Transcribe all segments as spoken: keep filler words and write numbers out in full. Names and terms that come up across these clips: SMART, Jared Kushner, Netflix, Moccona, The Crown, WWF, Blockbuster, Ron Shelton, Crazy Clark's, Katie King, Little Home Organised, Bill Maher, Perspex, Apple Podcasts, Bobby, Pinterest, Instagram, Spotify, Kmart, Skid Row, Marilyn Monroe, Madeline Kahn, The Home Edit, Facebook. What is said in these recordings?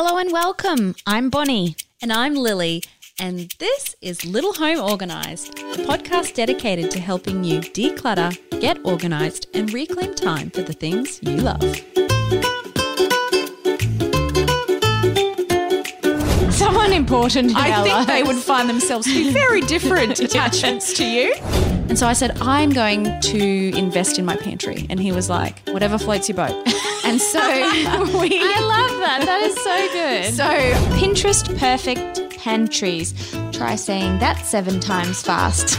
Hello and welcome. I'm Bonnie. And I'm Lily. And this is Little Home Organised, a podcast dedicated to helping you declutter, get organised, and reclaim time for the things you love. Someone important in I our think lives. They would find themselves to be very different attachments to you. And so I said, I'm going to invest in my pantry. And he was like, whatever floats your boat. And so we... I love that. That is so good. So Pinterest perfect pantries. Try saying that seven times fast.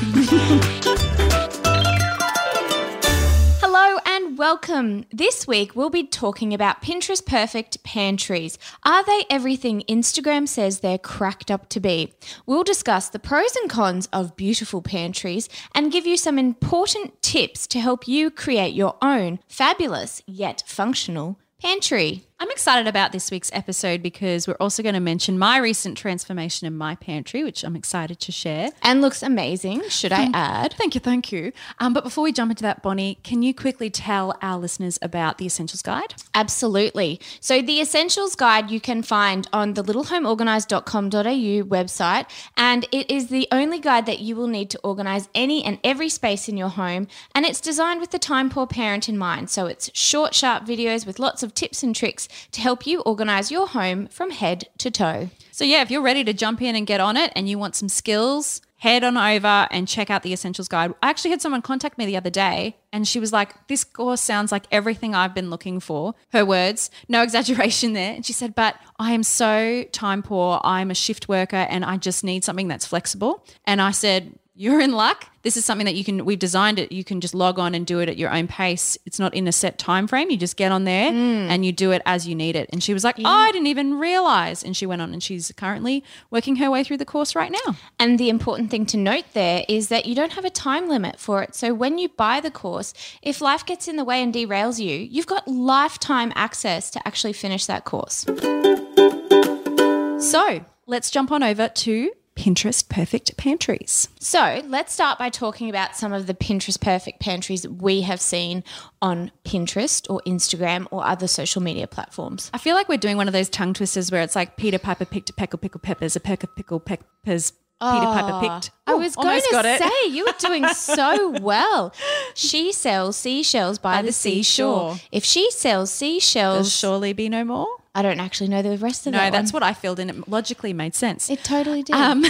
Hello and welcome. This week we'll be talking about Pinterest perfect pantries. Are they everything Instagram says they're cracked up to be? We'll discuss the pros and cons of beautiful pantries and give you some important tips to help you create your own fabulous yet functional pantry. I'm excited about this week's episode because we're also going to mention my recent transformation in my pantry, which I'm excited to share. And looks amazing, should I add. Thank you, thank you. Um, but before we jump into that, Bonnie, can you quickly tell our listeners about the Essentials Guide? Absolutely. So the Essentials Guide you can find on the little home organised dot com dot a u website, and it is the only guide that you will need to organise any and every space in your home, and it's designed with the time-poor parent in mind. So it's short, sharp videos with lots of tips and tricks to help you organise your home from head to toe. So yeah, if you're ready to jump in and get on it and you want some skills, head on over and check out the Essentials Guide. I actually had someone contact me the other day and she was like, this course sounds like everything I've been looking for. Her words, no exaggeration there. And she said, but I am so time poor. I'm a shift worker and I just need something that's flexible. And I said, you're in luck. This is something that you can, we've designed it. You can just log on and do it at your own pace. It's not in a set time frame. You just get on there mm. and you do it as you need it. And she was like, yeah. oh, I didn't even realize. And she went on and she's currently working her way through the course right now. And the important thing to note there is that you don't have a time limit for it. So when you buy the course, if life gets in the way and derails you, you've got lifetime access to actually finish that course. So let's jump on over to Pinterest perfect pantries. So let's start by talking about some of the Pinterest perfect pantries we have seen on Pinterest or Instagram or other social media platforms. I feel like we're doing one of those tongue twisters where it's like Peter Piper picked a peck of pickled peppers, a peck of pickled peppers. Oh, Peter Piper picked. Ooh, I was going to say, you were doing so well. She sells seashells by, by the, the seashore. seashore. If she sells seashells, there'll surely be no more. I don't actually know the rest of it. No, that that's one. What I filled in. It logically made sense. It totally did. Um,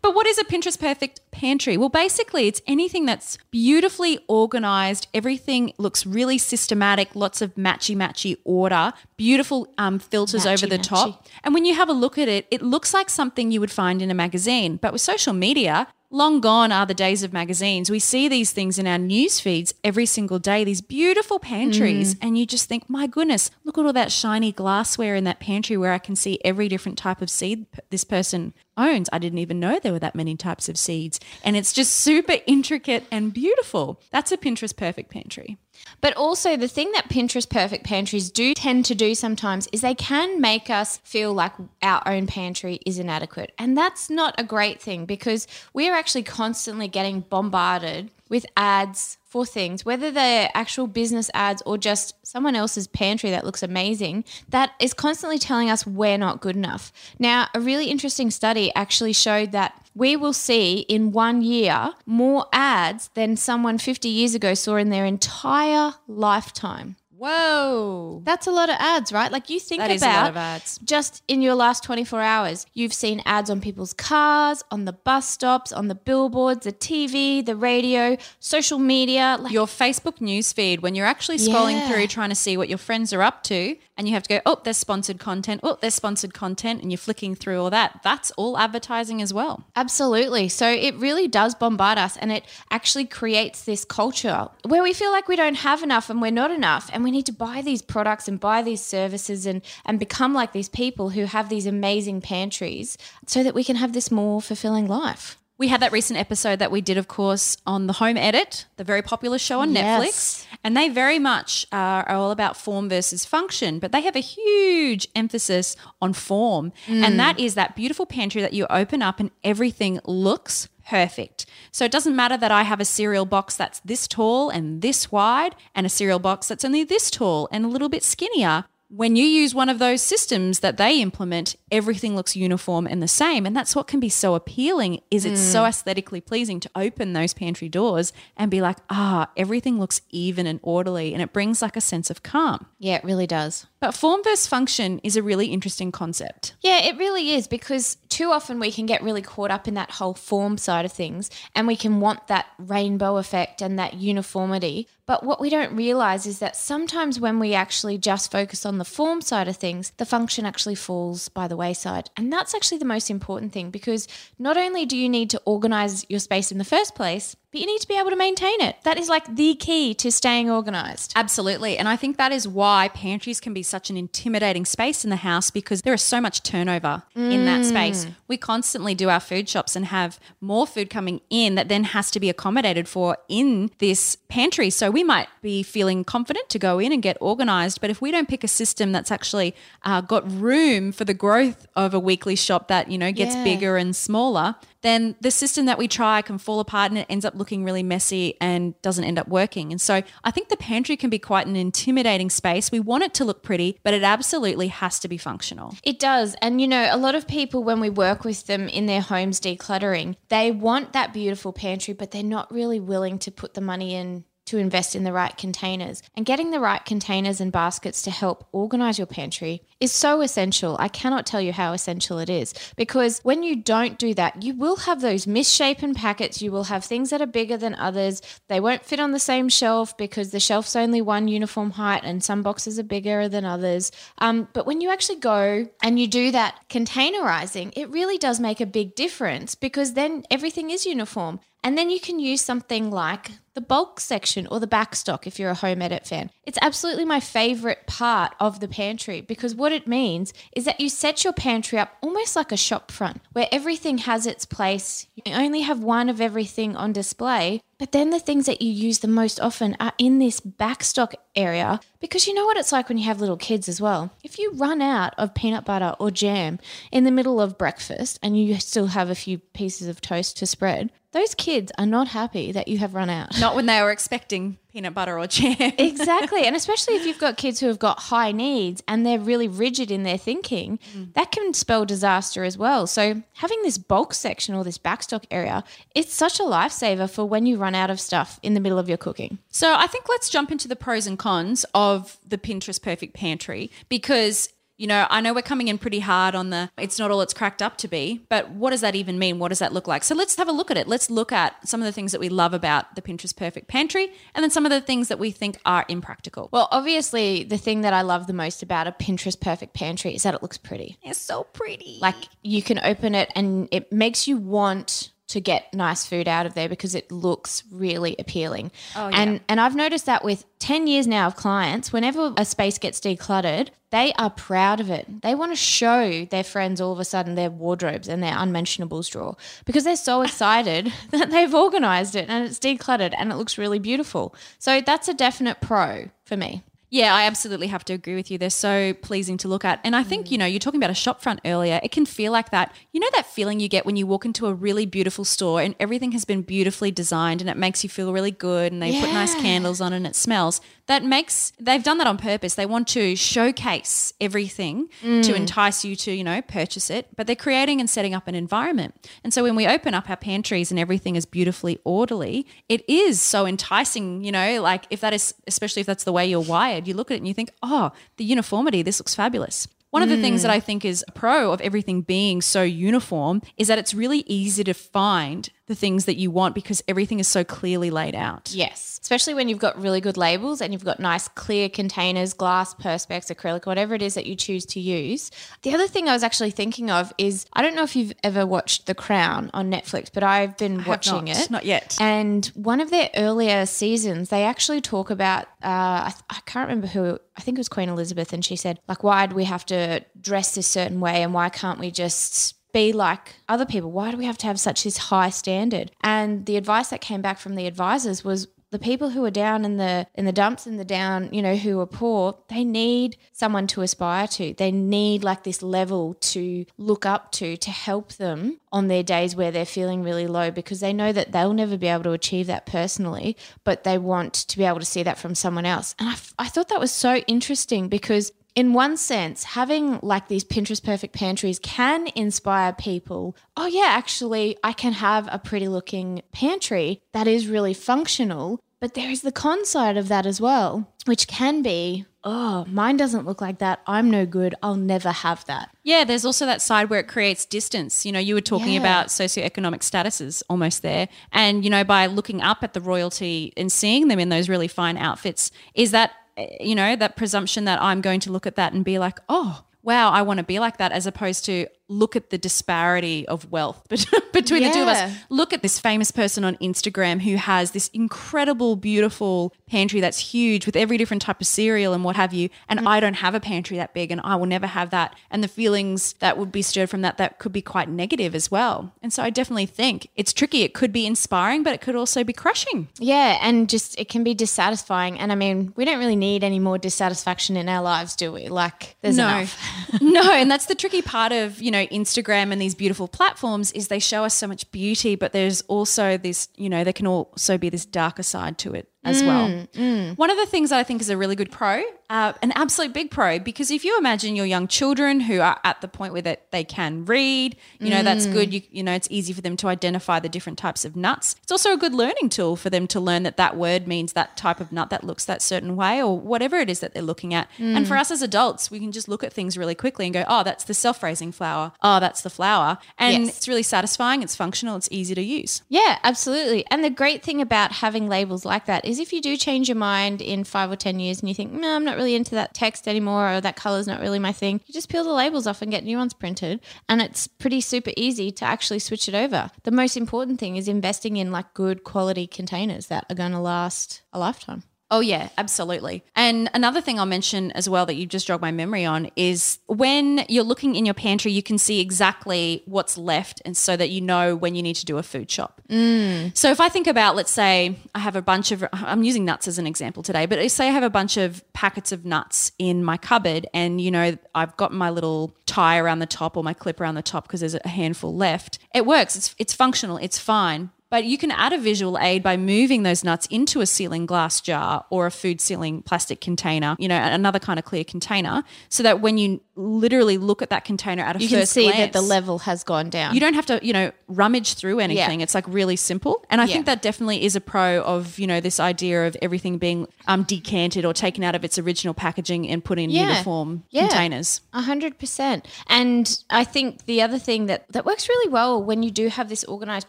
but what is a Pinterest perfect pantry? Well, basically it's anything that's beautifully organised. Everything looks really systematic, lots of matchy-matchy order, beautiful um, filters matchy, over the matchy. top. And when you have a look at it, it looks like something you would find in a magazine. But with social media, long gone are the days of magazines. We see these things in our news feeds every single day, these beautiful pantries, mm. and you just think, my goodness, look at all that shiny glassware in that pantry where I can see every different type of seed this person owns. I didn't even know there were that many types of seeds, and it's just super intricate and beautiful. That's a Pinterest perfect pantry. But also the thing that Pinterest perfect pantries do tend to do sometimes is they can make us feel like our own pantry is inadequate, and that's not a great thing because we're actually constantly getting bombarded with ads for things, whether they're actual business ads or just someone else's pantry that looks amazing, that is constantly telling us we're not good enough. Now, a really interesting study actually showed that we will see in one year more ads than someone fifty years ago saw in their entire lifetime. Whoa. That's a lot of ads, right? Like you think that about is a lot of ads. Just in your last twenty-four hours, you've seen ads on people's cars, on the bus stops, on the billboards, the T V, the radio, social media. Like your Facebook newsfeed when you're actually scrolling yeah. through trying to see what your friends are up to and you have to go, oh, there's sponsored content, oh, there's sponsored content, and you're flicking through all that. That's all advertising as well. Absolutely. So it really does bombard us, and it actually creates this culture where we feel like we don't have enough and we're not enough and we need to buy these products and buy these services and, and become like these people who have these amazing pantries so that we can have this more fulfilling life. We had that recent episode that we did, of course, on The Home Edit, the very popular show on yes. Netflix, and they very much are all about form versus function, but they have a huge emphasis on form, mm. and that is that beautiful pantry that you open up and everything looks perfect. So it doesn't matter that I have a cereal box that's this tall and this wide and a cereal box that's only this tall and a little bit skinnier. when you use one of those systems that they implement, everything looks uniform and the same. And that's what can be so appealing, is it's mm. so aesthetically pleasing to open those pantry doors and be like, ah, everything looks even and orderly, and it brings like a sense of calm. Yeah, it really does. But form versus function is a really interesting concept. Yeah, it really is, because too often we can get really caught up in that whole form side of things, and we can want that rainbow effect and that uniformity. But what we don't realise is that sometimes when we actually just focus on the form side of things, the function actually falls by the wayside. And that's actually the most important thing, because not only do you need to organise your space in the first place, but you need to be able to maintain it. That is like the key to staying organised. Absolutely. And I think that is why pantries can be such an intimidating space in the house, because there is so much turnover mm. in that space. We constantly do our food shops and have more food coming in that then has to be accommodated for in this pantry. So we might be feeling confident to go in and get organised, but if we don't pick a system that's actually uh, got room for the growth of a weekly shop that, you know, gets yeah. bigger and smaller, then the system that we try can fall apart and it ends up looking really messy and doesn't end up working. And so I think the pantry can be quite an intimidating space. We want it to look pretty, but it absolutely has to be functional. It does. And, you know, a lot of people, when we work with them in their homes decluttering, they want that beautiful pantry, but they're not really willing to put the money in to invest in the right containers. And getting the right containers and baskets to help organise your pantry is so essential. I cannot tell you how essential it is, because when you don't do that, you will have those misshapen packets. You will have things that are bigger than others. They won't fit on the same shelf because the shelf's only one uniform height and some boxes are bigger than others. Um, but when you actually go and you do that containerising, it really does make a big difference, because then everything is uniform. And then you can use something like the bulk section or the back stock if you're a Home Edit fan. It's absolutely my favourite part of the pantry, because what it means is that you set your pantry up almost like a shop front, where everything has its place. You only have one of everything on display. But then the things that you use the most often are in this backstock area, because you know what it's like when you have little kids as well. If you run out of peanut butter or jam in the middle of breakfast and you still have a few pieces of toast to spread, those kids are not happy that you have run out. Not when they were expecting peanut butter or jam. Exactly. And especially if you've got kids who have got high needs and they're really rigid in their thinking, mm. that can spell disaster as well. So having this bulk section or this backstock area, it's such a lifesaver for when you run out of stuff in the middle of your cooking. So I think let's jump into the pros and cons of the Pinterest perfect pantry, because you know, I know we're coming in pretty hard on the it's not all it's cracked up to be, but what does that even mean? What does that look like? So let's have a look at it. Let's look at some of the things that we love about the Pinterest perfect pantry, and then some of the things that we think are impractical. Well, obviously the thing that I love the most about a Pinterest perfect pantry is that it looks pretty. It's so pretty. Like you can open it and it makes you want to get nice food out of there because it looks really appealing. Oh, yeah. And and I've noticed that with ten years now of clients, whenever a space gets decluttered, they are proud of it. They want to show their friends all of a sudden their wardrobes and their unmentionables drawer, because they're so excited that they've organised it and it's decluttered and it looks really beautiful. So that's a definite pro for me. Yeah, I absolutely have to agree with you. They're so pleasing to look at. And I think, you know, you're talking about a shop front earlier. It can feel like that. You know that feeling you get when you walk into a really beautiful store and everything has been beautifully designed and it makes you feel really good, and they yeah. put nice candles on and it smells. That makes – they've done that on purpose. They want to showcase everything mm. to entice you to, you know, purchase it, but they're creating and setting up an environment. And so when we open up our pantries and everything is beautifully orderly, it is so enticing, you know, like if that is – especially if that's the way you're wired, you look at it and you think, oh, the uniformity, this looks fabulous. One of the mm. things that I think is a pro of everything being so uniform is that it's really easy to find the things that you want because everything is so clearly laid out. Yes, especially when you've got really good labels and you've got nice clear containers, glass, Perspex, acrylic, whatever it is that you choose to use. The other thing I was actually thinking of is, I don't know if you've ever watched The Crown on Netflix, but I've been I watching not, it. Not yet. And one of their earlier seasons, they actually talk about, uh, I, I can't remember who, I think it was Queen Elizabeth, and she said, like, why do we have to dress this certain way and why can't we just be like other people? Why do we have to have such this high standard? And the advice that came back from the advisors was the people who are down in the in the dumps and the down, you know, who are poor, they need someone to aspire to. They need like this level to look up to to help them on their days where they're feeling really low, because they know that they'll never be able to achieve that personally, but they want to be able to see that from someone else. And I, I thought that was so interesting, because in one sense, having like these Pinterest perfect pantries can inspire people. Oh yeah, actually I can have a pretty looking pantry that is really functional. But there is the con side of that as well, which can be, oh, mine doesn't look like that. I'm no good. I'll never have that. Yeah, there's also that side where it creates distance. You know, you were talking yeah. about socioeconomic statuses almost there. And, you know, by looking up at the royalty and seeing them in those really fine outfits, is that, you know, that presumption that I'm going to look at that and be like, oh, wow, I want to be like that, as opposed to look at the disparity of wealth between yeah. the two of us. Look at this famous person on Instagram who has this incredible, beautiful pantry that's huge with every different type of cereal and what have you, and mm. I don't have a pantry that big and I will never have that. And the feelings that would be stirred from that, that could be quite negative as well. And so I definitely think it's tricky. It could be inspiring, but it could also be crushing. Yeah, and just it can be dissatisfying. And I mean, we don't really need any more dissatisfaction in our lives, do we? Like there's no. enough. No, and that's the tricky part of, you know, Instagram and these beautiful platforms is they show us so much beauty, but there's also this, you know, there can also be this darker side to it as mm, well. Mm. One of the things that I think is a really good pro, uh, an absolute big pro, because if you imagine your young children who are at the point where that they can read, you know, mm. that's good. You, you know, it's easy for them to identify the different types of nuts. It's also a good learning tool for them to learn that that word means that type of nut that looks that certain way or whatever it is that they're looking at. Mm. And for us as adults, we can just look at things really quickly and go, oh, that's the self-raising flower. Oh, that's the flower. And yes. it's really satisfying. It's functional. It's easy to use. Yeah, absolutely. And the great thing about having labels like that is is if you do change your mind in five or ten years and you think, no, I'm not really into that text anymore or that colour's not really my thing, you just peel the labels off and get new ones printed, and it's pretty super easy to actually switch it over. The most important thing is investing in like good quality containers that are going to last a lifetime. Oh yeah, absolutely. And another thing I'll mention as well that you just jogged my memory on is when you're looking in your pantry, you can see exactly what's left, and so that you know when you need to do a food shop. Mm. So if I think about, let's say I have a bunch of, I'm using nuts as an example today, but say I have a bunch of packets of nuts in my cupboard, and you know, I've got my little tie around the top or my clip around the top because there's a handful left. It works. It's, it's functional. It's fine. But you can add a visual aid by moving those nuts into a sealing glass jar or a food sealing plastic container, you know, another kind of clear container, so that when you literally look at that container at a first glance, you can see that the level has gone down. You don't have to, you know, rummage through anything. Yeah. It's like really simple. And I yeah. think that definitely is a pro of, you know, this idea of everything being um, decanted or taken out of its original packaging and put in yeah. uniform yeah. containers. A hundred percent. And I think the other thing that, that works really well when you do have this organised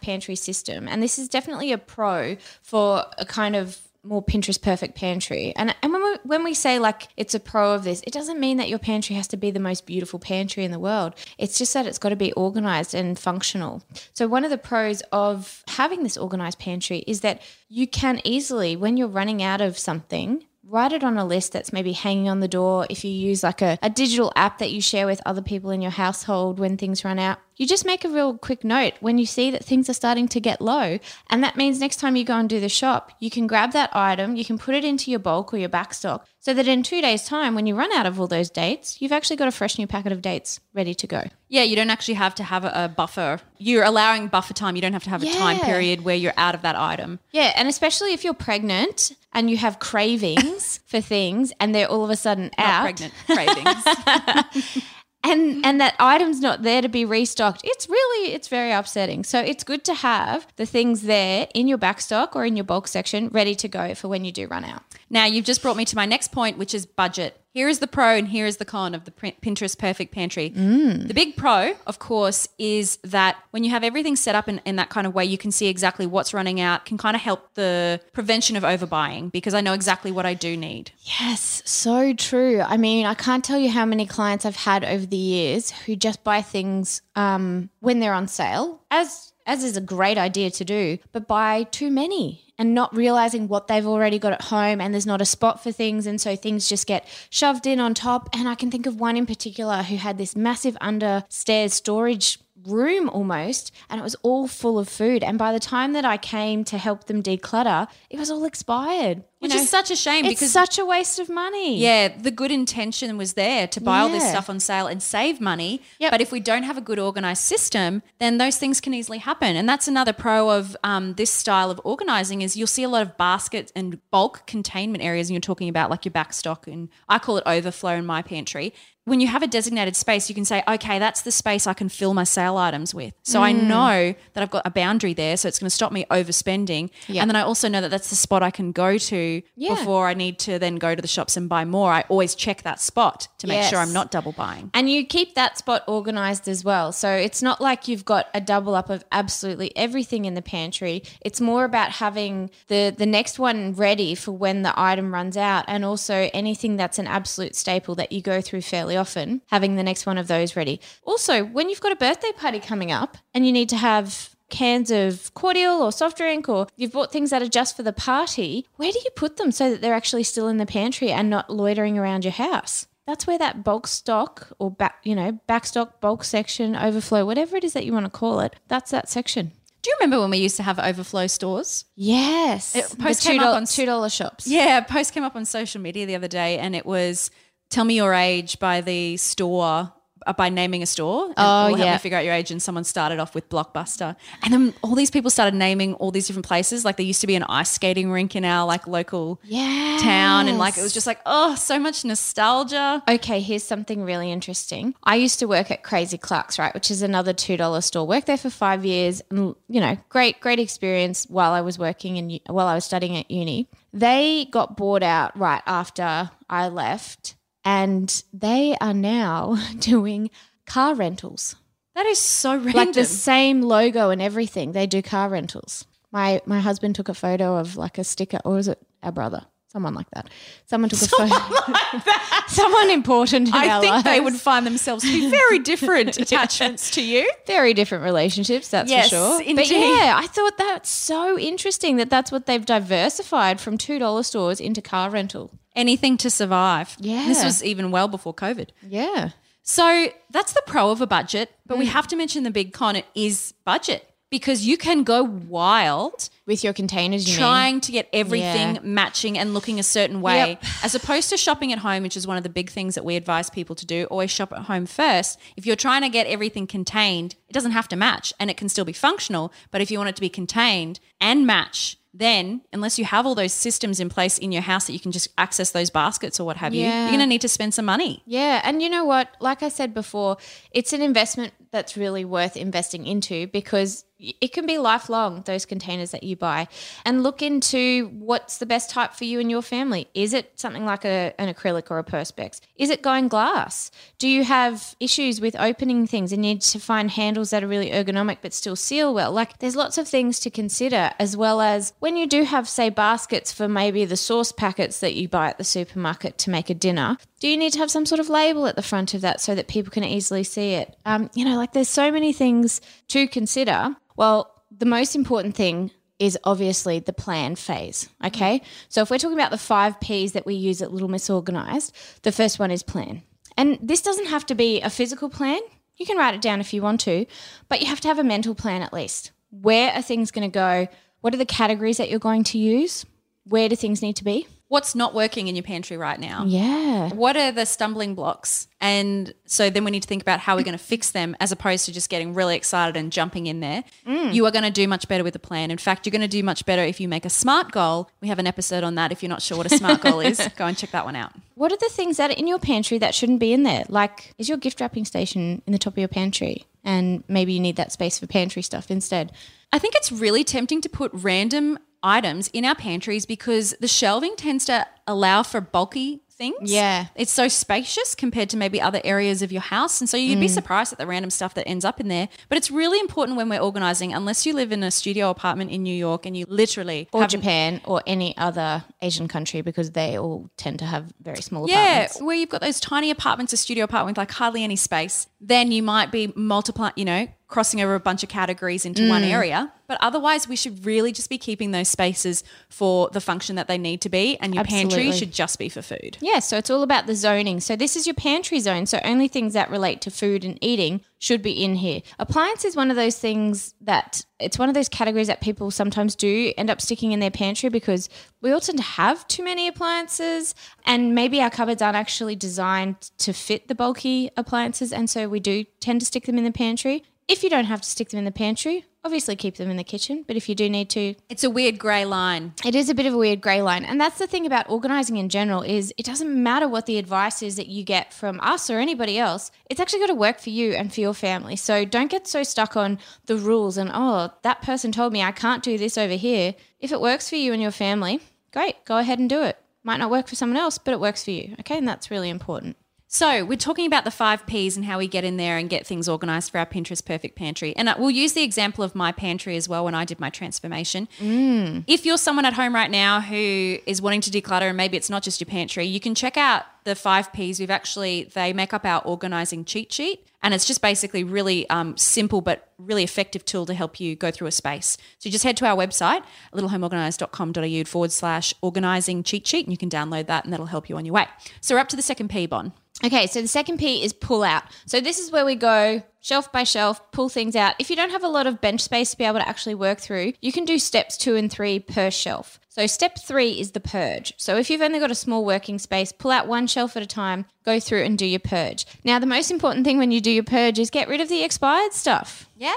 pantry system, and this is definitely a pro for a kind of more Pinterest perfect pantry. And and when we, when we say like it's a pro of this, it doesn't mean that your pantry has to be the most beautiful pantry in the world. It's just that it's got to be organized and functional. So one of the pros of having this organized pantry is that you can easily, when you're running out of something, write it on a list that's maybe hanging on the door. If you use like a, a digital app that you share with other people in your household when things run out, you just make a real quick note when you see that things are starting to get low. And that means next time you go and do the shop, you can grab that item, you can put it into your bulk or your backstock, so that in two days' time when you run out of all those dates, you've actually got a fresh new packet of dates ready to go. Yeah, you don't actually have to have a buffer. You're allowing buffer time. You don't have to have yeah. a time period where you're out of that item. Yeah, and especially if you're pregnant and you have cravings for things and they're all of a sudden out. Not pregnant, cravings. And and that item's not there to be restocked. It's really, it's very upsetting. So it's good to have the things there in your backstock or in your bulk section ready to go for when you do run out. Now you've just brought me to my next point, which is budget. Here is the pro and here is the con of the Pinterest perfect pantry. Mm. The big pro, of course, is that when you have everything set up in, in that kind of way, you can see exactly what's running out, can kind of help the prevention of overbuying because I know exactly what I do need. Yes, so true. I mean, I can't tell you how many clients I've had over the years who just buy things um, when they're on sale, as as is a great idea to do, but buy too many and not realizing what they've already got at home, and there's not a spot for things, and so things just get shoved in on top. And I can think of one in particular who had this massive understairs storage room almost, and it was all full of food, and by the time that I came to help them declutter, it was all expired. Which know, is such a shame. It's because such a waste of money. Yeah, the good intention was there to buy yeah. all this stuff on sale and save money. Yep. But if we don't have a good organised system, then those things can easily happen. And that's another pro of um, this style of organising is you'll see a lot of baskets and bulk containment areas. And you're talking about like your backstock, and I call it overflow in my pantry. When you have a designated space, you can say, okay, that's the space I can fill my sale items with. So mm. I know that I've got a boundary there, so it's going to stop me overspending. Yep. And then I also know that that's the spot I can go to yeah. before I need to then go to the shops and buy more. I always check that spot to make yes. sure I'm not double buying. And you keep that spot organised as well. So it's not like you've got a double up of absolutely everything in the pantry. It's more about having the, the next one ready for when the item runs out, and also anything that's an absolute staple that you go through fairly often, having the next one of those ready. Also, when you've got a birthday party coming up and you need to have cans of cordial or soft drink, or you've bought things that are just for the party, where do you put them so that they're actually still in the pantry and not loitering around your house? That's where that bulk stock or back, you know, back stock, bulk section, overflow, whatever it is that you want to call it, that's that section. Do you remember when we used to have overflow stores? Yes. It, post came up on two dollar shops. Yeah, post came up on social media the other day, and it was tell me your age by the store, uh, by naming a store. And oh, help yeah. me figure out your age. And someone started off with Blockbuster. And then all these people started naming all these different places. Like there used to be an ice skating rink in our like local yes. town. And like it was just like, oh, so much nostalgia. Okay, here's something really interesting. I used to work at Crazy Clark's, right, which is another two dollar store. Worked there for five years. And, you know, great, great experience while I was working and while I was studying at uni. They got bought out right after I left. And they are now doing car rentals. That is so random. Like the same logo and everything. They do car rentals. My my husband took a photo of like a sticker, or was it our brother? Someone like that. Someone took Someone a photo. Like that. Someone important in I our lives. I think they would find themselves to be very different attachments to you. Very different relationships, that's yes, for sure. Indeed. But yeah, I thought that's so interesting that that's what they've diversified from two dollar stores into car rental. Anything to survive. Yeah. And this was even well before COVID. Yeah. So that's the pro of a budget, but mm. we have to mention the big con, it is budget. Because you can go wild with your containers, you trying mean. to get everything yeah. matching and looking a certain way, yep. as opposed to shopping at home, which is one of the big things that we advise people to do. Always shop at home first. If you're trying to get everything contained, it doesn't have to match, and it can still be functional. But if you want it to be contained and match, then unless you have all those systems in place in your house that you can just access those baskets or what have yeah. you, you're going to need to spend some money. Yeah, and you know what? Like I said before, it's an investment that's really worth investing into, because it can be lifelong, those containers that you buy. And look into what's the best type for you and your family. Is it something like a, an acrylic or a Perspex? Is it going glass? Do you have issues with opening things and need to find handles that are really ergonomic but still seal well? Like there's lots of things to consider, as well as when you do have, say, baskets for maybe the sauce packets that you buy at the supermarket to make a dinner. Do you need to have some sort of label at the front of that so that people can easily see it? Um, you know, like there's so many things to consider. Well, the most important thing is obviously the plan phase, okay? So if we're talking about the five Ps that we use at Little Miss Organised, the first one is plan. And this doesn't have to be a physical plan. You can write it down if you want to, but you have to have a mental plan at least. Where are things going to go? What are the categories that you're going to use? Where do things need to be? What's not working in your pantry right now? Yeah. What are the stumbling blocks? And so then we need to think about how we're going to fix them, as opposed to just getting really excited and jumping in there. Mm. You are going to do much better with a plan. In fact, you're going to do much better if you make a SMART goal. We have an episode on that. If you're not sure what a SMART goal is, go and check that one out. What are the things that are in your pantry that shouldn't be in there? Like, is your gift wrapping station in the top of your pantry? And maybe you need that space for pantry stuff instead. I think it's really tempting to put random items in our pantries because the shelving tends to allow for bulky things. Yeah. It's so spacious compared to maybe other areas of your house. And so you'd mm. be surprised at the random stuff that ends up in there. But it's really important when we're organising, unless you live in a studio apartment in New York and you literally Or Japan or any other Asian country, because they all tend to have very small yeah, apartments. Yeah, where you've got those tiny apartments, a studio apartment with like hardly any space, then you might be multiplying, you know, crossing over a bunch of categories into mm. one area. But otherwise we should really just be keeping those spaces for the function that they need to be, and your Absolutely. Pantry should just be for food. Yeah, so it's all about the zoning. So this is your pantry zone, so only things that relate to food and eating should be in here. Appliance is one of those things that it's one of those categories that people sometimes do end up sticking in their pantry because we all tend to have too many appliances, and maybe our cupboards aren't actually designed to fit the bulky appliances, and so we do tend to stick them in the pantry. If you don't have to stick them in the pantry, obviously keep them in the kitchen, but if you do need to. It's a weird grey line. It is a bit of a weird grey line. And that's the thing about organising in general is it doesn't matter what the advice is that you get from us or anybody else. It's actually got to work for you and for your family. So don't get so stuck on the rules and, oh, that person told me I can't do this over here. If it works for you and your family, great, go ahead and do it. Might not work for someone else, but it works for you. Okay, and that's really important. So we're talking about the five Ps and how we get in there and get things organised for our Pinterest perfect pantry. And we'll use the example of my pantry as well when I did my transformation. Mm. If you're someone at home right now who is wanting to declutter, and maybe it's not just your pantry, you can check out the five Ps. We've actually, they make up our organising cheat sheet, and it's just basically really um, simple but really effective tool to help you go through a space. So you just head to our website, littlehomeorganised.com.au forward slash organising cheat sheet, and you can download that and that'll help you on your way. So we're up to the second P, Bon. Okay, so the second P is pull out. So this is where we go shelf by shelf, pull things out. If you don't have a lot of bench space to be able to actually work through, you can do steps two and three per shelf. So step three is the purge. So if you've only got a small working space, pull out one shelf at a time, go through and do your purge. Now, the most important thing when you do your purge is get rid of the expired stuff. Yeah.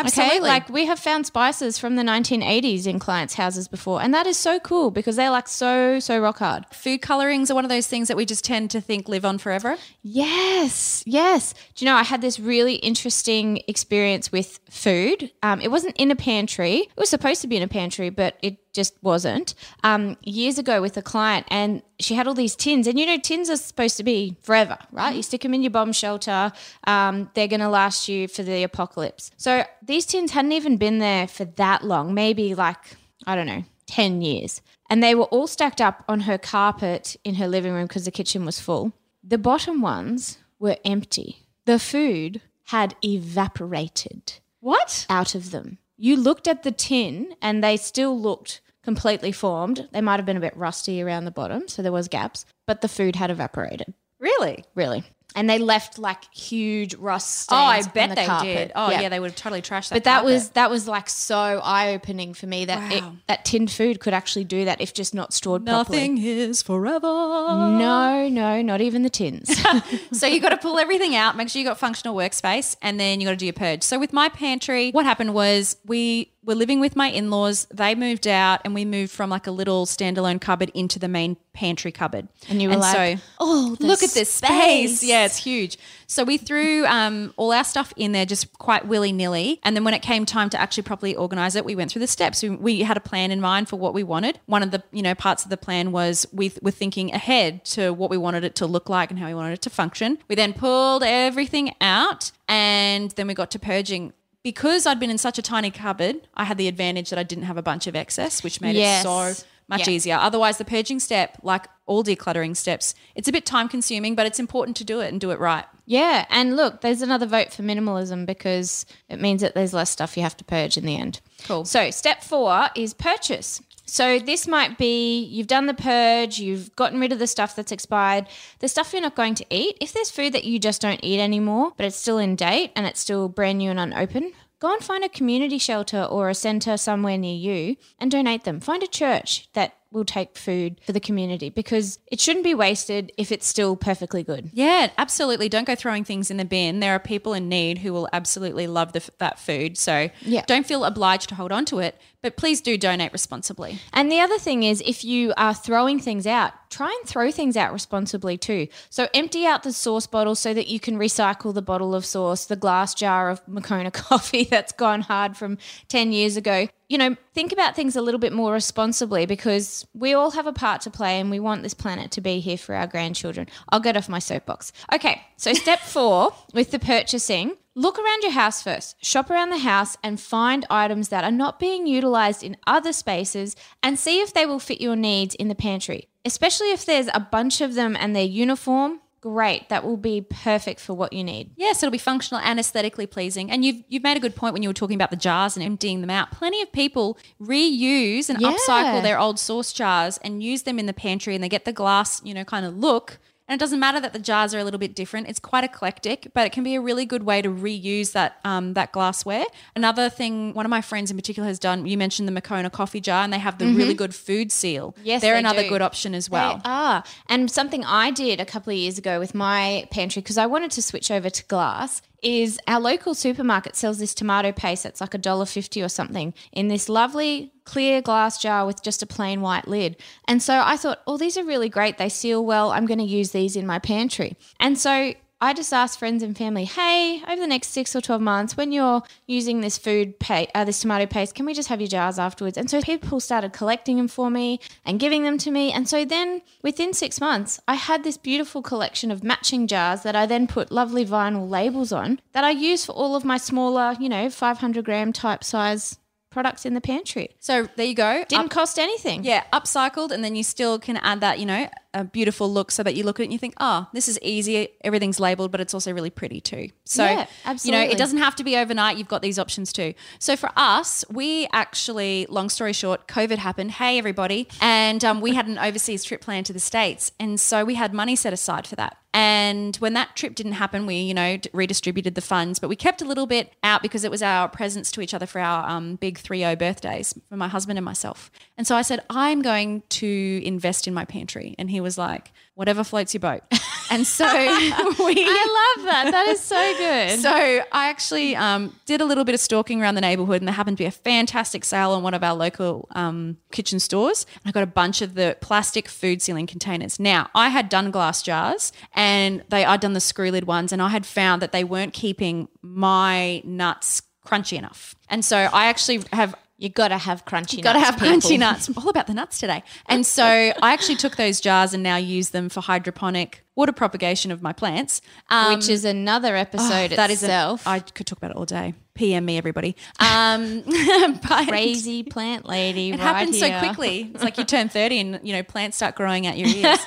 Absolutely. Okay, like we have found spices from the nineteen eighties in clients' houses before, and that is so cool because they're like so, so rock hard. Food colourings are one of those things that we just tend to think live on forever. Yes, yes. Do you know, I had this really interesting experience with food. Um, it wasn't in a pantry. It was supposed to be in a pantry, but it just wasn't, um, years ago with a client, and she had all these tins, and you know tins are supposed to be forever, right? Mm-hmm. You stick them in your bomb shelter, um, they're going to last you for the apocalypse. So these tins hadn't even been there for that long, maybe like, I don't know, ten years. And they were all stacked up on her carpet in her living room because the kitchen was full. The bottom ones were empty. The food had evaporated. What? Out of them. You looked at the tin and they still looked completely formed. They might have been a bit rusty around the bottom, so there was gaps, but the food had evaporated. Really? Really. And they left like huge rust stains. Oh, I bet on the they carpet. Did. Oh, yeah. yeah, they would have totally trashed that. But that carpet. was that was like so eye-opening for me that wow. it, that tinned food could actually do that if just not stored properly. Nothing is forever. No, no, not even the tins. So you got to pull everything out. Make sure you got functional workspace, and then you got to do your purge. So with my pantry, what happened was we were living with my in-laws. They moved out, and we moved from like a little standalone cupboard into the main pantry cupboard. And you were and like, so, oh, look at this space. space. Yeah. Yeah, it's huge. So we threw um, all our stuff in there just quite willy-nilly, and then when it came time to actually properly organise it, we went through the steps. We, we had a plan in mind for what we wanted. One of the you know parts of the plan was we th- were thinking ahead to what we wanted it to look like and how we wanted it to function. We then pulled everything out, and then we got to purging. Because I'd been in such a tiny cupboard, I had the advantage that I didn't have a bunch of excess, which made yes. it so much yeah. easier. Otherwise, the purging step, like all decluttering steps, it's a bit time consuming, but it's important to do it and do it right. Yeah, and look, there's another vote for minimalism because it means that there's less stuff you have to purge in the end. Cool. So step four is purchase. So this might be you've done the purge, you've gotten rid of the stuff that's expired, the stuff you're not going to eat. If there's food that you just don't eat anymore but it's still in date and it's still brand new and unopened, go and find a community shelter or a centre somewhere near you and donate them. Find a church that will take food for the community because it shouldn't be wasted if it's still perfectly good. Yeah, absolutely. Don't go throwing things in the bin. There are people in need who will absolutely love the, that food. So yeah. don't feel obliged to hold on to it, but please do donate responsibly. And the other thing is if you are throwing things out, try and throw things out responsibly too. So empty out the sauce bottle so that you can recycle the bottle of sauce, the glass jar of Moccona coffee that's gone hard from ten years ago. You know, think about things a little bit more responsibly because we all have a part to play and we want this planet to be here for our grandchildren. I'll get off my soapbox. Okay, so step four with the purchasing. Look around your house first, shop around the house and find items that are not being utilised in other spaces and see if they will fit your needs in the pantry, especially if there's a bunch of them and they're uniform. Great. That will be perfect for what you need. Yes, it'll be functional and aesthetically pleasing. And you've you've made a good point when you were talking about the jars and emptying them out. Plenty of people reuse and yeah. upcycle their old sauce jars and use them in the pantry, and they get the glass, you know, kind of look. And it doesn't matter that the jars are a little bit different. It's quite eclectic, but it can be a really good way to reuse that um, that glassware. Another thing, one of my friends in particular has done, you mentioned the Moccona coffee jar, and they have the mm-hmm. really good food seal. Yes, They're they another do. good option as well. They are. And something I did a couple of years ago with my pantry, because I wanted to switch over to glass, is our local supermarket sells this tomato paste that's like a dollar fifty or something in this lovely clear glass jar with just a plain white lid. And so I thought, oh, these are really great. They seal well. I'm going to use these in my pantry. And so I just asked friends and family, hey, over the next six or twelve months when you're using this food paste, uh, this tomato paste, can we just have your jars afterwards? And so people started collecting them for me and giving them to me. And so then within six months, I had this beautiful collection of matching jars that I then put lovely vinyl labels on that I use for all of my smaller, you know, five hundred gram type size products in the pantry. So there you go. Didn't Up, cost anything. Yeah, upcycled, and then you still can add that, you know, a beautiful look so that you look at it and you think, oh, this is easy. Everything's labelled, but it's also really pretty too. So, yeah, absolutely. You know, it doesn't have to be overnight. You've got these options too. So for us, we actually, long story short, COVID happened. Hey, everybody. And um, we had an overseas trip planned to the States, and so we had money set aside for that. And when that trip didn't happen, we, you know, redistributed the funds, but we kept a little bit out because it was our presents to each other for our um, big three-oh birthdays for my husband and myself. And so I said, I'm going to invest in my pantry. And he was like, whatever floats your boat. And so we, I love that. That is so good. So I actually um, did a little bit of stalking around the neighbourhood, and there happened to be a fantastic sale on one of our local um, kitchen stores. And I got a bunch of the plastic food sealing containers. Now, I had done glass jars, and they I'd done the screw lid ones, and I had found that they weren't keeping my nuts crunchy enough. And so I actually have – you got to have crunchy nuts. Got to have people. crunchy nuts. All about the nuts today. And so I actually took those jars and now use them for hydroponic water propagation of my plants. Um, Which is another episode oh, that itself. Is a, I could talk about it all day. P M me, everybody. Um, Crazy plant lady it right It happens here. so quickly. It's like you turn thirty and, you know, plants start growing out your ears.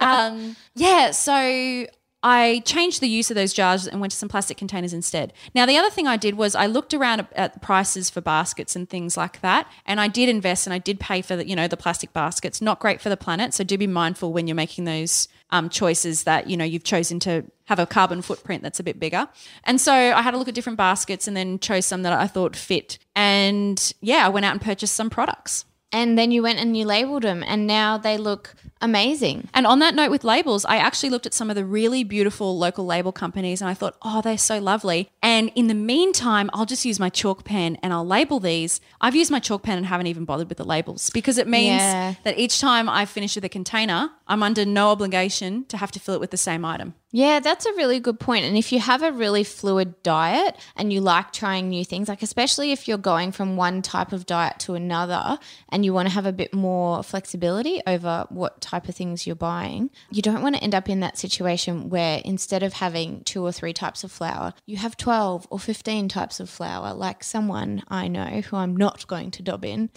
um, yeah, so – I changed the use of those jars and went to some plastic containers instead. Now, the other thing I did was I looked around at the prices for baskets and things like that, and I did invest and I did pay for the, you know, the plastic baskets. Not great for the planet, so do be mindful when you're making those um, choices that, you know, you've chosen to have a carbon footprint that's a bit bigger. And so I had a look at different baskets and then chose some that I thought fit. And, yeah, I went out and purchased some products. And then you went and you labelled them, and now they look amazing. And on that note with labels, I actually looked at some of the really beautiful local label companies, and I thought, oh, they're so lovely. And in the meantime, I'll just use my chalk pen and I'll label these. I've used my chalk pen and haven't even bothered with the labels because it means yeah. that each time I finish with a container, I'm under no obligation to have to fill it with the same item. Yeah, that's a really good point. And if you have a really fluid diet and you like trying new things, like especially if you're going from one type of diet to another and you want to have a bit more flexibility over what type of things you're buying, you don't want to end up in that situation where instead of having two or three types of flour, you have twelve or fifteen types of flour, like someone I know who I'm not going to dob in.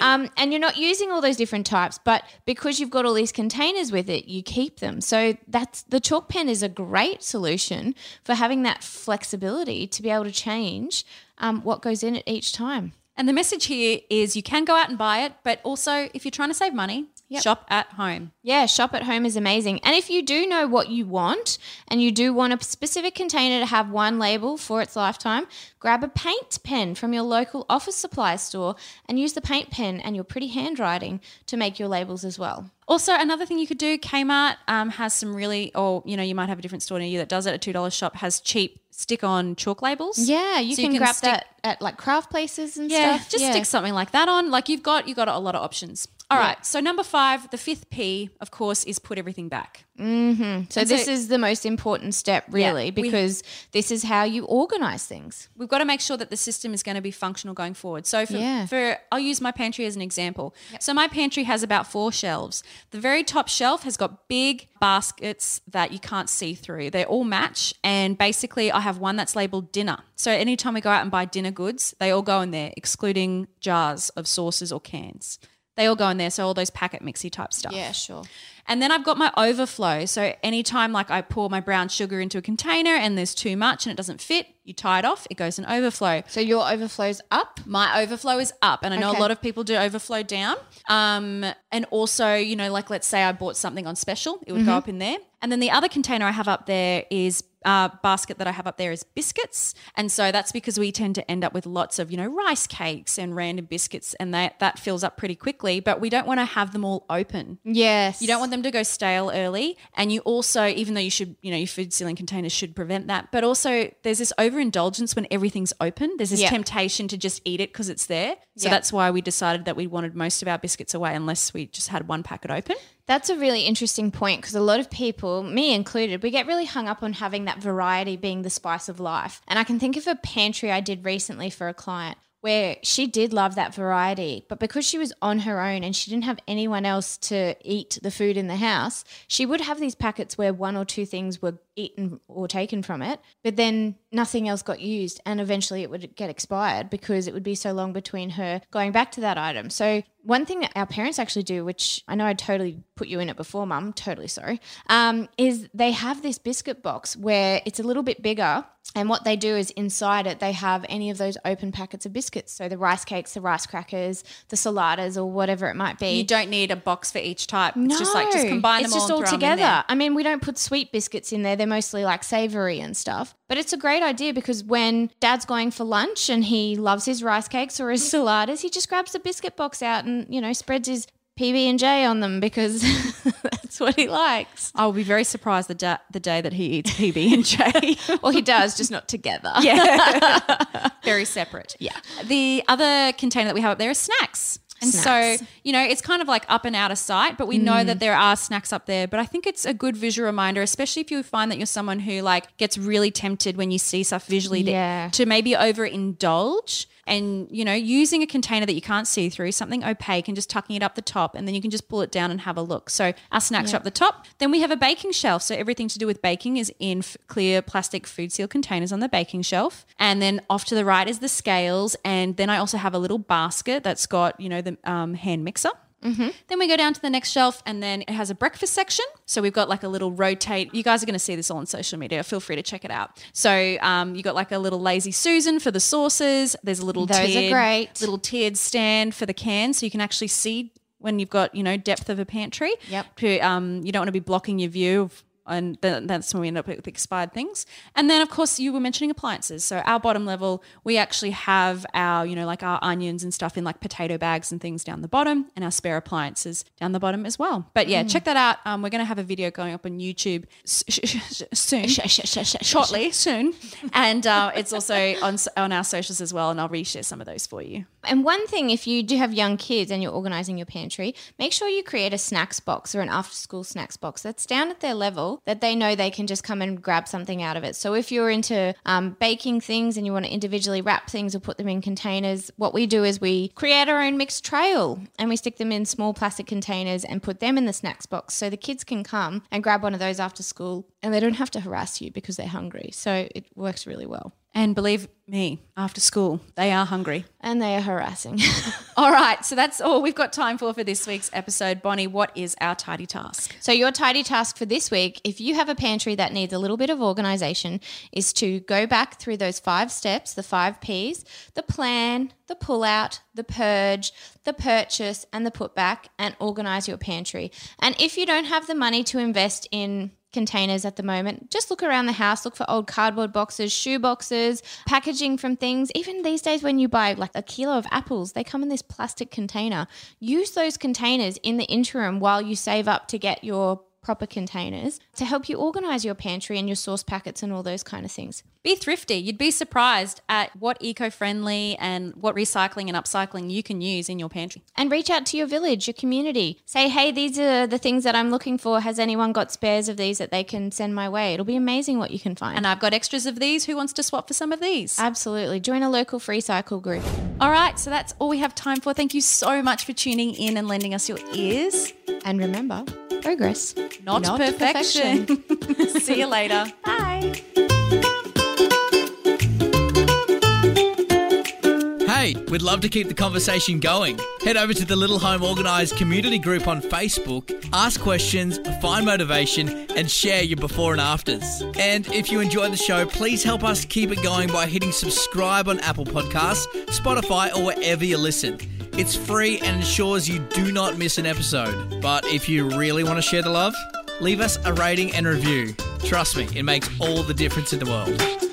um, and you're not using all those different types, but because you've got all these containers with it, you keep them. So that's the chalk pen is a great solution for having that flexibility to be able to change um, what goes in at each time. And the message here is you can go out and buy it, but also if you're trying to save money, yep. shop at home. Yeah, shop at home is amazing. And if you do know what you want and you do want a specific container to have one label for its lifetime, grab a paint pen from your local office supply store and use the paint pen and your pretty handwriting to make your labels as well. Also, another thing you could do, Kmart um, has some really, or you know, you might have a different store near you that does it. A two dollar shop has cheap stick-on chalk labels. Yeah, you, so can, you can grab stick, that at like craft places and yeah, stuff. Just yeah, just stick something like that on. Like you've got, you've got a lot of options. All yeah. right, so number five, the fifth P, of course, is put everything back. Mm-hmm. So and this so, is the most important step really yeah, because we, this is how you organise things. We've got to make sure that the system is going to be functional going forward. So for, yeah. for I'll use my pantry as an example. Yep. So my pantry has about four shelves. The very top shelf has got big baskets that you can't see through. They all match, and basically I have one that's labelled dinner. So anytime we go out and buy dinner goods, they all go in there, excluding jars of sauces or cans. They all go in there, so all those packet mixy type stuff. Yeah, sure. And then I've got my overflow. So anytime like I pour my brown sugar into a container and there's too much and it doesn't fit, you tie it off, it goes in overflow. So your overflow's up? My overflow is up. And I know okay. a lot of people do overflow down. Um, and also, you know, like let's say I bought something on special, it would mm-hmm. go up in there. And then the other container I have up there is uh, basket that I have up there is biscuits. And so that's because we tend to end up with lots of, you know, rice cakes and random biscuits, and that, that fills up pretty quickly. But we don't want to have them all open. Yes. You don't want them to go stale early. And you also, even though you should, you know, your food sealing containers should prevent that, but also there's this overindulgence when everything's open. There's this yep. temptation to just eat it because it's there. So yep. that's why we decided that we wanted most of our biscuits away unless we just had one packet open. That's a really interesting point, because a lot of people, me included, we get really hung up on having that variety being the spice of life. And I can think of a pantry I did recently for a client where she did love that variety, but because she was on her own and she didn't have anyone else to eat the food in the house, she would have these packets where one or two things were eaten or taken from it, but then nothing else got used, and eventually it would get expired because it would be so long between her going back to that item. So one thing that our parents actually do, which I know I totally put you in it before, Mum, totally sorry, um, is they have this biscuit box where it's a little bit bigger, and what they do is inside it they have any of those open packets of biscuits, so the rice cakes, the rice crackers, the saladas, or whatever it might be. You don't need a box for each type. It's no, just like just combine them all, just all and throw together. Them in there. I mean, we don't put sweet biscuits in there. They're mostly like savory and stuff. But it's a great idea because when Dad's going for lunch and he loves his rice cakes or his saladas, he just grabs the biscuit box out and, you know, spreads his P B and J on them because that's what he likes. I'll be very surprised the, da- the day that he eats P B and J. Well, he does, just not together. Yeah. Very separate. Yeah. The other container that we have up there is snacks. And snacks. So, you know, it's kind of like up and out of sight, but we mm. know that there are snacks up there. But I think it's a good visual reminder, especially if you find that you're someone who like gets really tempted when you see stuff visually yeah. to, to maybe overindulge. And, you know, using a container that you can't see through, something opaque, and just tucking it up the top, and then you can just pull it down and have a look. So our snacks yeah. are up the top. Then we have a baking shelf. So everything to do with baking is in f- clear plastic food seal containers on the baking shelf. And then off to the right is the scales. And then I also have a little basket that's got, you know, the um, hand mixer. Mm-hmm. Then we go down to the next shelf, and then it has a breakfast section. So we've got like a little rotate. You guys are going to see this all on social media. Feel free to check it out. So um, you got like a little Lazy Susan for the sauces. There's a little Those tiered, are great. little tiered stand for the cans, so you can actually see when you've got, you know, depth of a pantry. Yep. To, um, you don't want to be blocking your view of. And then that's when we end up with expired things. And then, of course, you were mentioning appliances. So our bottom level, we actually have our, you know, like our onions and stuff in like potato bags and things down the bottom, and our spare appliances down the bottom as well. But, yeah, mm. check that out. Um, we're going to have a video going up on YouTube soon, shortly, soon. And uh, it's also on, on our socials as well, and I'll reshare some of those for you. And one thing, if you do have young kids and you're organising your pantry, make sure you create a snacks box or an after-school snacks box that's down at their level, that they know they can just come and grab something out of it. So if you're into um, baking things and you want to individually wrap things or put them in containers, what we do is we create our own mixed trail, and we stick them in small plastic containers and put them in the snacks box so the kids can come and grab one of those after school, and they don't have to harass you because they're hungry. So it works really well. And believe me, after school, they are hungry. And they are harassing. All right, so that's all we've got time for for this week's episode. Bonnie, what is our tidy task? So your tidy task for this week, if you have a pantry that needs a little bit of organisation, is to go back through those five steps, the five Ps, the plan, the pull out, the purge, the purchase and the put back, and organise your pantry. And if you don't have the money to invest in containers at the moment, just look around the house, look for old cardboard boxes, shoe boxes, packaging from things. Even these days when you buy like a kilo of apples, they come in this plastic container. Use those containers in the interim while you save up to get your proper containers to help you organise your pantry and your sauce packets and all those kind of things. Be thrifty. You'd be surprised at what eco-friendly and what recycling and upcycling you can use in your pantry. And reach out to your village, your community. Say, hey, these are the things that I'm looking for. Has anyone got spares of these that they can send my way? It'll be amazing what you can find. And I've got extras of these. Who wants to swap for some of these? Absolutely. Join a local free cycle group. All right, so that's all we have time for. Thank you so much for tuning in and lending us your ears. And remember, progress, not, not perfection. perfection. See you later. Bye. today. We'd love to keep the conversation going. Head over to the Little Home Organised community group on Facebook, ask questions, find motivation, and share your before and afters. And if you enjoy the show, please help us keep it going by hitting subscribe on Apple Podcasts, Spotify, or wherever you listen. It's free and ensures you do not miss an episode. But if you really want to share the love, leave us a rating and review. Trust me, it makes all the difference in the world.